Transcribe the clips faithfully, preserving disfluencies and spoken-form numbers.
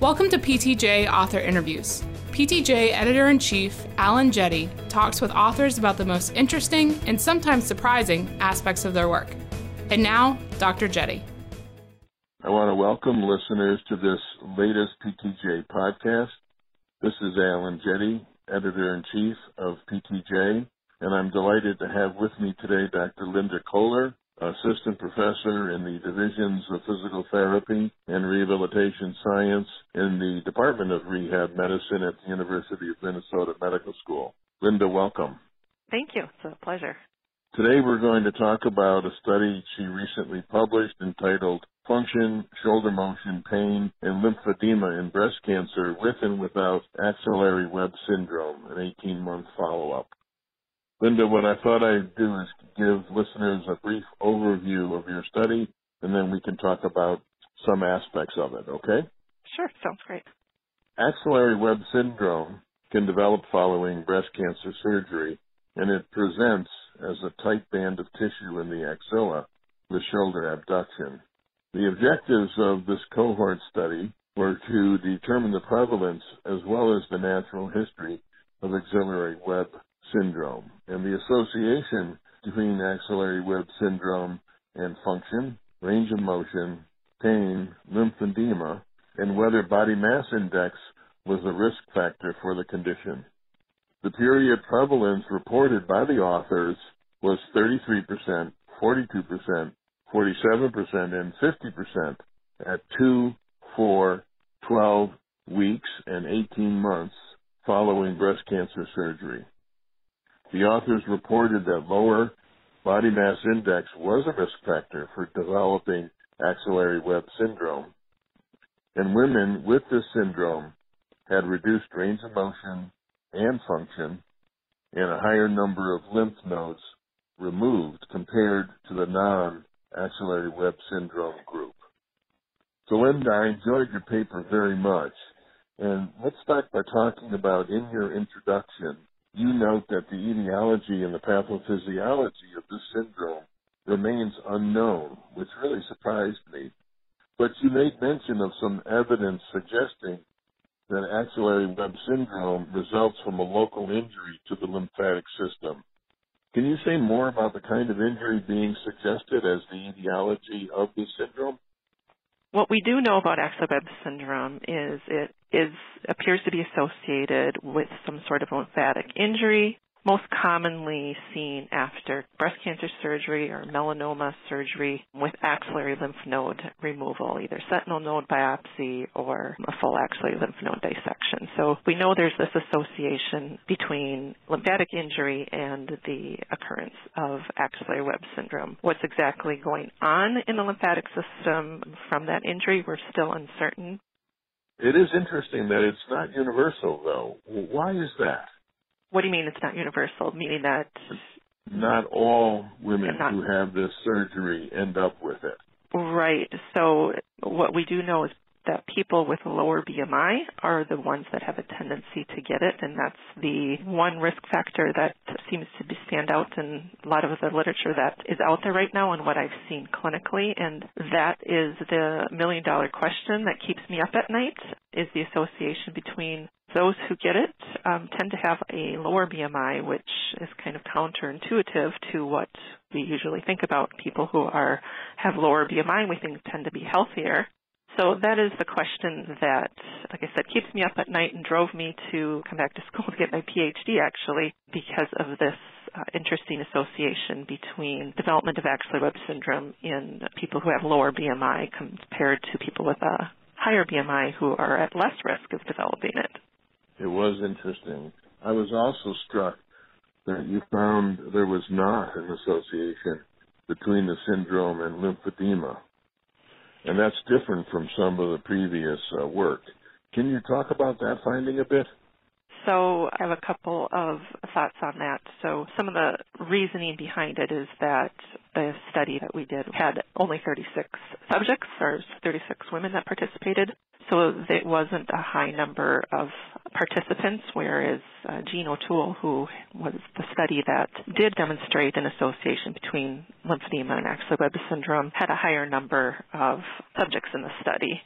Welcome to P T J Author Interviews. P T J Editor-in-Chief Alan Jetty talks with authors about the most interesting and sometimes surprising aspects of their work. And now, Doctor Jetty. I want to welcome listeners to this latest P T J podcast. This is Alan Jetty, Editor-in-Chief of P T J, and I'm delighted to have with me today Doctor Linda Koehler, Assistant Professor in the Divisions of Physical Therapy and Rehabilitation Science in the Department of Rehab Medicine at the University of Minnesota Medical School. Linda, welcome. Thank you. It's a pleasure. Today we're going to talk about a study she recently published entitled Function, Shoulder Motion, Pain, and Lymphedema in Breast Cancer with and Without Axillary Web Syndrome, an eighteen-month follow-up. Linda, what I thought I'd do is give listeners a brief overview of your study, and then we can talk about some aspects of it, okay? Sure, sounds great. Axillary Web Syndrome can develop following breast cancer surgery, and it presents as a tight band of tissue in the axilla, the shoulder abduction. The objectives of this cohort study were to determine the prevalence as well as the natural history of axillary web syndrome and the association between axillary web syndrome and function, range of motion, pain, lymphedema, and whether body mass index was a risk factor for the condition. The period prevalence reported by the authors was thirty-three percent, forty-two percent, forty-seven percent, and fifty percent at two, four, twelve weeks and eighteen months following breast cancer surgery. The authors reported that lower body mass index was a risk factor for developing axillary web syndrome, and women with this syndrome had reduced range of motion and function and a higher number of lymph nodes removed compared to the non-axillary web syndrome group. So, Linda, I enjoyed your paper very much, and let's start by talking about, in your introduction, you note that the etiology and the pathophysiology of this syndrome remains unknown, which really surprised me. But you made mention of some evidence suggesting that axillary web syndrome results from a local injury to the lymphatic system. Can you say more about the kind of injury being suggested as the etiology of this syndrome? What we do know about axillary web syndrome is it is appears to be associated with some sort of lymphatic injury, most commonly seen after breast cancer surgery or melanoma surgery with axillary lymph node removal, either sentinel node biopsy or a full axillary lymph node dissection. So we know there's this association between lymphatic injury and the occurrence of axillary web syndrome. What's exactly going on in the lymphatic system from that injury, we're still uncertain. It is interesting that it's not universal, though. Why is that? What do you mean it's not universal? Meaning that not all women not, who have this surgery end up with it. Right. So what we do know is that people with lower B M I are the ones that have a tendency to get it, and that's the one risk factor that seems to be stand out in a lot of the literature that is out there right now and what I've seen clinically, and that is the million-dollar question that keeps me up at night, is the association between those who get it um, tend to have a lower B M I, which is kind of counterintuitive to what we usually think about. People who are have lower B M I, we think tend to be healthier. So that is the question that, like I said, keeps me up at night and drove me to come back to school to get my P H D, actually, because of this uh, interesting association between development of axillary web syndrome in people who have lower B M I compared to people with a higher B M I who are at less risk of developing it. It was interesting. I was also struck that you found there was not an association between the syndrome and lymphedema, and that's different from some of the previous uh, work. Can you talk about that finding a bit? So I have a couple of thoughts on that. So some of the reasoning behind it is that the study that we did had only thirty-six subjects, or thirty-six women that participated. So it wasn't a high number of participants, whereas uh, Jean O'Toole, who was the study that did demonstrate an association between lymphedema and axillary web syndrome, had a higher number of subjects in the study.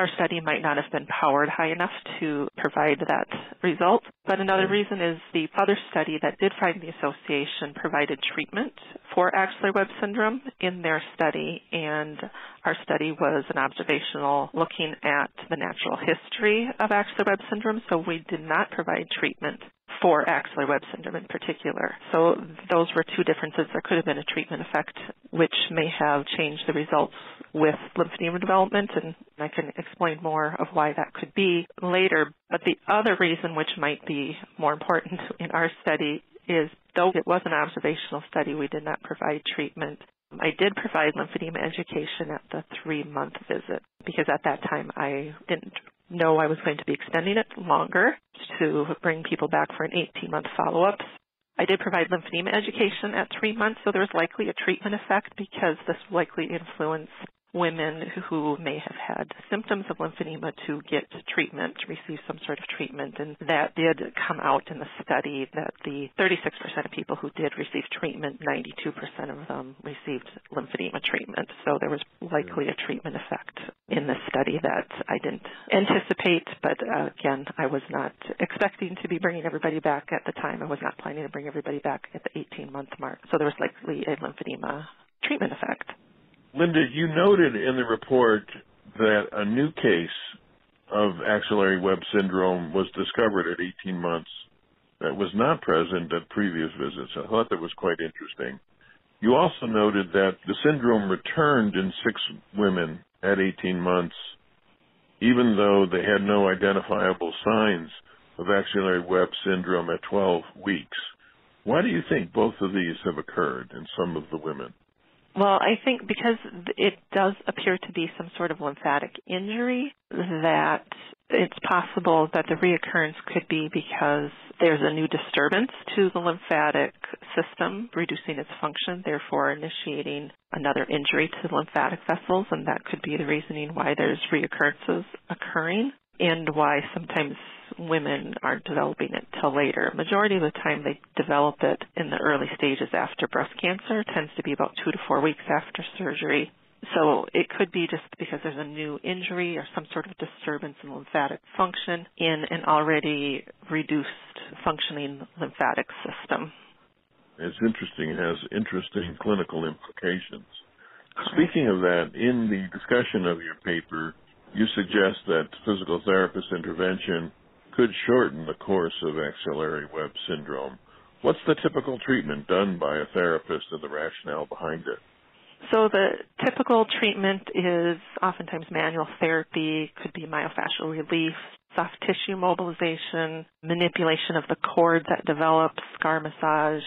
our study might not have been powered high enough to provide that result. But another reason is the other study that did find the association provided treatment for axillary web syndrome in their study, and our study was an observational looking at the natural history of axillary web syndrome, so we did not provide treatment for axillary web syndrome in particular. So those were two differences. There could have been a treatment effect which may have changed the results with lymphedema development, and I can explain more of why that could be later. But the other reason, which might be more important in our study, is though it was an observational study, we did not provide treatment. I did provide lymphedema education at the three-month visit because at that time I didn't know I was going to be extending it longer to bring people back for an eighteen-month follow-up. I did provide lymphedema education at three months, so there was likely a treatment effect because this likely influenced women who may have had symptoms of lymphedema to get treatment, to receive some sort of treatment, and that did come out in the study that the thirty-six percent of people who did receive treatment, ninety-two percent of them received lymphedema treatment. So there was likely a treatment effect in this study that I didn't anticipate, but uh, again, I was not expecting to be bringing everybody back at the time. I was not planning to bring everybody back at the eighteen-month mark. So there was likely a lymphedema treatment effect. Linda, you noted in the report that a new case of axillary web syndrome was discovered at eighteen months that was not present at previous visits. I thought that was quite interesting. You also noted that the syndrome returned in six women at eighteen months, even though they had no identifiable signs of axillary web syndrome at twelve weeks. Why do you think both of these have occurred in some of the women? Well, I think because it does appear to be some sort of lymphatic injury, that it's possible that the reoccurrence could be because there's a new disturbance to the lymphatic system, reducing its function, therefore initiating another injury to the lymphatic vessels, and that could be the reasoning why there's reoccurrences occurring and why sometimes women aren't developing it till later. Majority of the time they develop it in the early stages after breast cancer. It tends to be about two to four weeks after surgery. So it could be just because there's a new injury or some sort of disturbance in lymphatic function in an already reduced functioning lymphatic system. It's interesting. It has interesting clinical implications. Speaking of that, in the discussion of your paper, you suggest that physical therapist intervention could shorten the course of axillary web syndrome. What's the typical treatment done by a therapist and the rationale behind it? So the typical treatment is oftentimes manual therapy, could be myofascial relief, soft tissue mobilization, manipulation of the cord that develops, scar massage,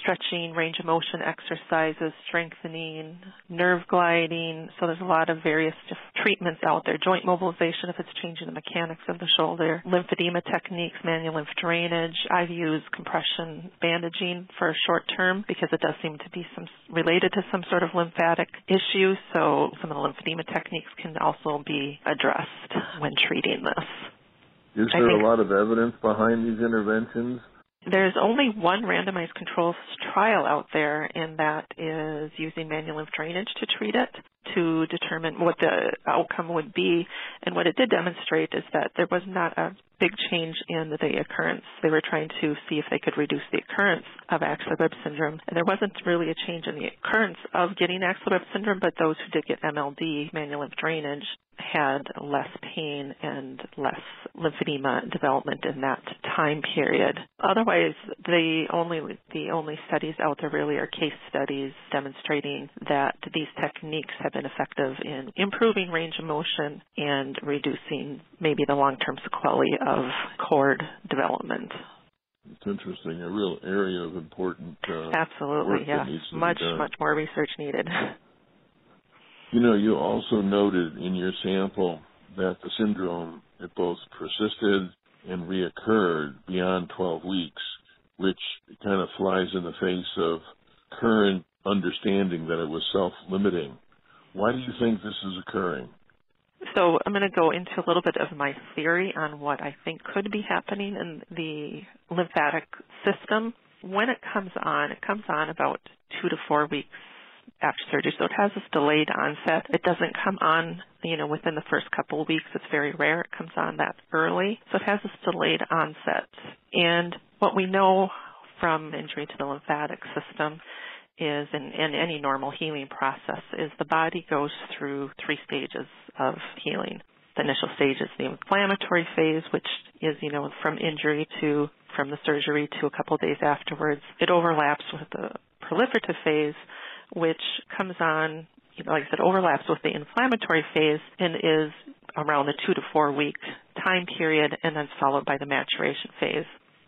stretching, range of motion exercises, strengthening, nerve gliding. So there's a lot of various treatments out there. Joint mobilization, if it's changing the mechanics of the shoulder, lymphedema techniques, manual lymph drainage. I've used compression bandaging for short term because it does seem to be some related to some sort of lymphatic issue. So some of the lymphedema techniques can also be addressed when treating this. Is there think, a lot of evidence behind these interventions? There's only one randomized control trial out there, and that is using manual lymph drainage to treat it to determine what the outcome would be. And what it did demonstrate is that there was not a big change in the occurrence. They were trying to see if they could reduce the occurrence of axillary web syndrome. And there wasn't really a change in the occurrence of getting axillary web syndrome, but those who did get M L D, manual lymph drainage, had less pain and less lymphedema development in that time period. Otherwise, the only the only studies out there really are case studies demonstrating that these techniques have been effective in improving range of motion and reducing maybe the long-term sequelae of cord development. It's interesting, a real area of important uh, Absolutely, yes. Yeah. Much, much more research needed. You know, you also noted in your sample that the syndrome, it both persisted and reoccurred beyond twelve weeks, which kind of flies in the face of current understanding that it was self-limiting. Why do you think this is occurring? So I'm going to go into a little bit of my theory on what I think could be happening in the lymphatic system. When it comes on, it comes on about two to four weeks after surgery. So it has this delayed onset. It doesn't come on, you know, within the first couple of weeks. It's very rare. It comes on that early. So it has this delayed onset. And what we know from injury to the lymphatic system is, in, in any normal healing process, is the body goes through three stages of healing. The initial stage is the inflammatory phase, which is, you know, from injury to, from the surgery to a couple of days afterwards. It overlaps with the proliferative phase, which comes on, like I said, overlaps with the inflammatory phase and is around the two to four week time period, and then followed by the maturation phase.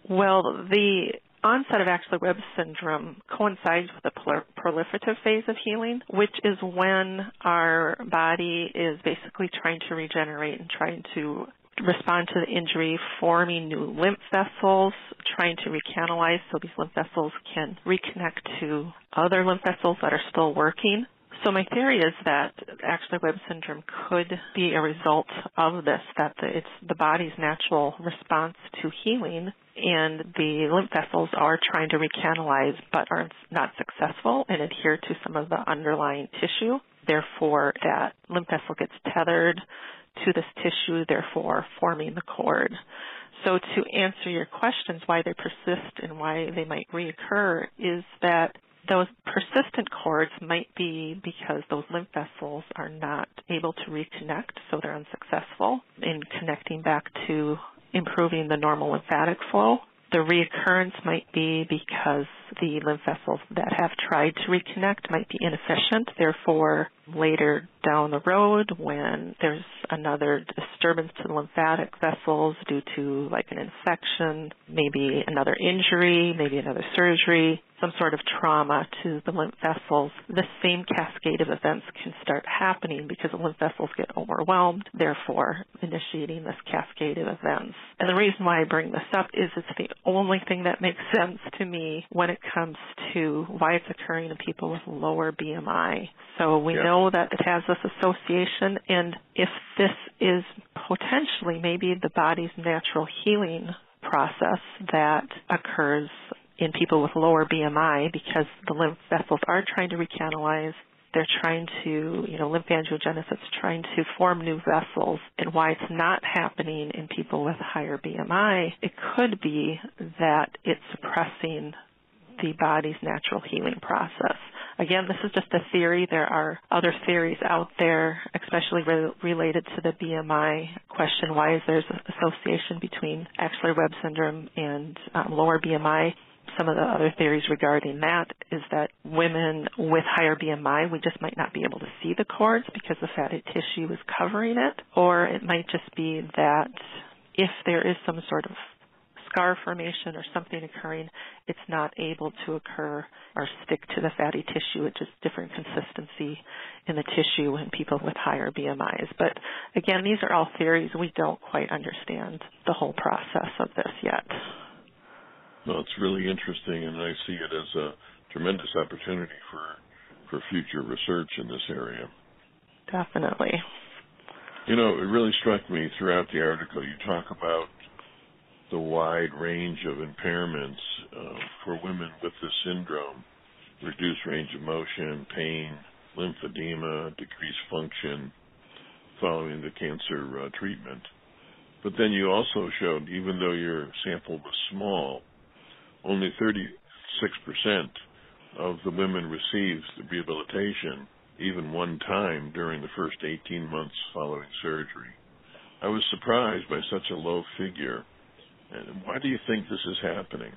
Well, the onset of axillary web syndrome coincides with the proliferative phase of healing, which is when our body is basically trying to regenerate and trying to respond to the injury, forming new lymph vessels, trying to recanalize so these lymph vessels can reconnect to other lymph vessels that are still working. So my theory is that axillary web syndrome could be a result of this, that the, it's the body's natural response to healing, and the lymph vessels are trying to recanalize but are not successful and adhere to some of the underlying tissue. Therefore, that lymph vessel gets tethered to this tissue, therefore forming the cord. So to answer your questions, why they persist and why they might reoccur, is that those persistent cords might be because those lymph vessels are not able to reconnect, so they're unsuccessful in connecting back to improving the normal lymphatic flow. The reoccurrence might be because the lymph vessels that have tried to reconnect might be inefficient. Therefore, later down the road, when there's another disturbance to the lymphatic vessels due to like an infection, maybe another injury, maybe another surgery, some sort of trauma to the lymph vessels, the same cascade of events can start happening because the lymph vessels get overwhelmed, therefore initiating this cascade of events. And the reason why I bring this up is it's the only thing that makes sense to me when it comes to why it's occurring in people with lower B M I. So we yeah. know that it has this association, and if this is potentially maybe the body's natural healing process that occurs in people with lower B M I, because the lymph vessels are trying to recanalize, they're trying to, you know, lymphangiogenesis, trying to form new vessels, and why it's not happening in people with higher B M I, it could be that it's suppressing the body's natural healing process. Again, this is just a theory. There are other theories out there, especially re- related to the B M I question, why is there an association between axillary web syndrome and um, lower B M I? Some of the other theories regarding that is that women with higher B M I, we just might not be able to see the cords because the fatty tissue is covering it, or it might just be that if there is some sort of scar formation or something occurring, it's not able to occur or stick to the fatty tissue. It's just different consistency in the tissue in people with higher B M Is. But again, these are all theories. We don't quite understand the whole process of this yet. No, it's really interesting, and I see it as a tremendous opportunity for for future research in this area. Definitely. You know, it really struck me throughout the article. You talk about the wide range of impairments uh, for women with this syndrome: reduced range of motion, pain, lymphedema, decreased function following the cancer uh, treatment. But then you also showed, even though your sample was small, only thirty-six percent of the women received the rehabilitation even one time during the first eighteen months following surgery. I was surprised by such a low figure. And why do you think this is happening?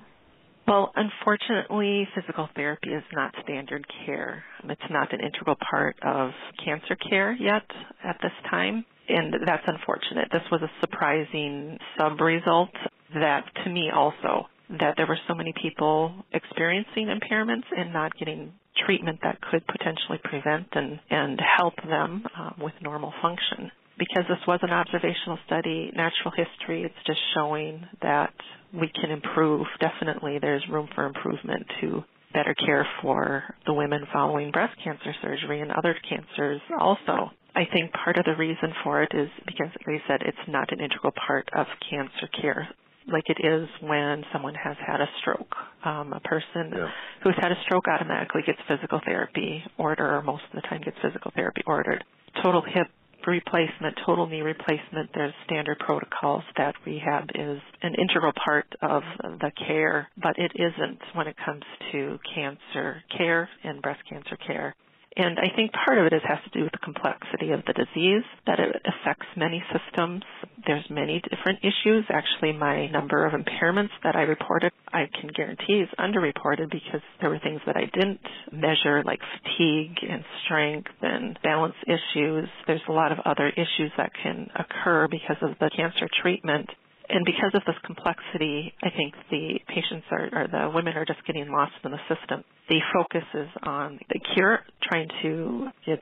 Well, unfortunately, physical therapy is not standard care. It's not an integral part of cancer care yet at this time, and that's unfortunate. This was a surprising sub-result that, to me also, that there were so many people experiencing impairments and not getting treatment that could potentially prevent and, and help them um, with normal function. Because this was an observational study, natural history, it's just showing that we can improve. Definitely there's room for improvement to better care for the women following breast cancer surgery and other cancers also. I think part of the reason for it is because, like I said, it's not an integral part of cancer care. like it is when someone has had a stroke. Um, a person yeah. who's had a stroke automatically gets physical therapy ordered, or most of the time gets physical therapy ordered. Total hip replacement, total knee replacement, there's standard protocols that rehab is an integral part of the care, but it isn't when it comes to cancer care and breast cancer care. And I think part of it is, has to do with the complexity of the disease, that it affects many systems. There's many different issues. Actually, my number of impairments that I reported, I can guarantee is underreported because there were things that I didn't measure, like fatigue and strength and balance issues. There's a lot of other issues that can occur because of the cancer treatment. And because of this complexity, I think the patients are, or the women are just getting lost in the system. The focus is on the cure, trying to get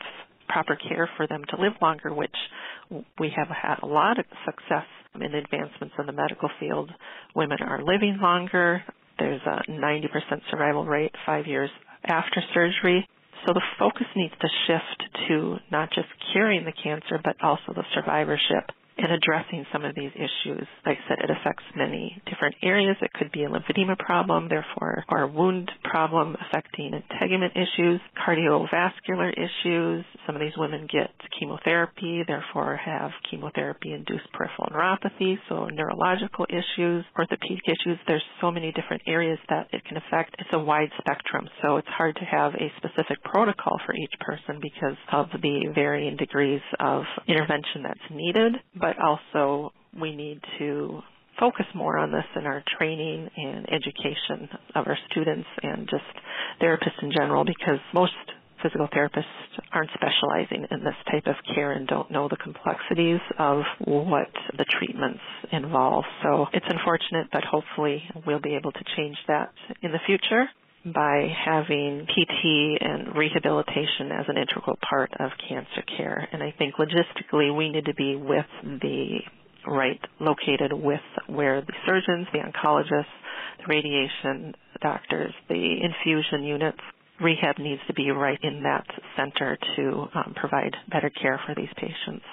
proper care for them to live longer, which we have had a lot of success in advancements in the medical field. Women are living longer. There's a ninety percent survival rate five years after surgery. So the focus needs to shift to not just curing the cancer, but also the survivorship. And addressing some of these issues. Like I said, it affects many different areas. It could be a lymphedema problem, therefore, or a wound problem affecting integument issues, cardiovascular issues. Some of these women get chemotherapy, therefore have chemotherapy-induced peripheral neuropathy, so neurological issues, orthopedic issues. There's so many different areas that it can affect. It's a wide spectrum, so it's hard to have a specific protocol for each person because of the varying degrees of intervention that's needed. But But also we need to focus more on this in our training and education of our students and just therapists in general, because most physical therapists aren't specializing in this type of care and don't know the complexities of what the treatments involve. So it's unfortunate, but hopefully we'll be able to change that in the future by having P T and rehabilitation as an integral part of cancer care. And I think logistically we need to be with the right, located with where the surgeons, the oncologists, the radiation doctors, the infusion units, rehab needs to be right in that center to um, provide better care for these patients.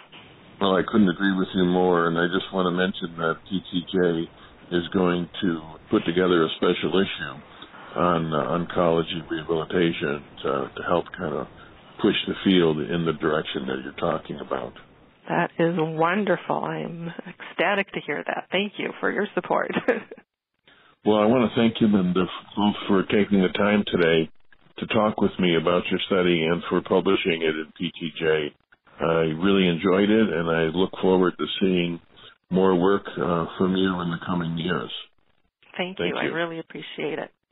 Well, I couldn't agree with you more, and I just want to mention that P T J is going to put together a special issue on uh, oncology rehabilitation to, to help kind of push the field in the direction that you're talking about. That is wonderful. I'm ecstatic to hear that. Thank you for your support. Well, I want to thank you, Linda, for taking the time today to talk with me about your study and for publishing it in P T J. I really enjoyed it, and I look forward to seeing more work uh, from you in the coming years. Thank, thank you. you. I really appreciate it.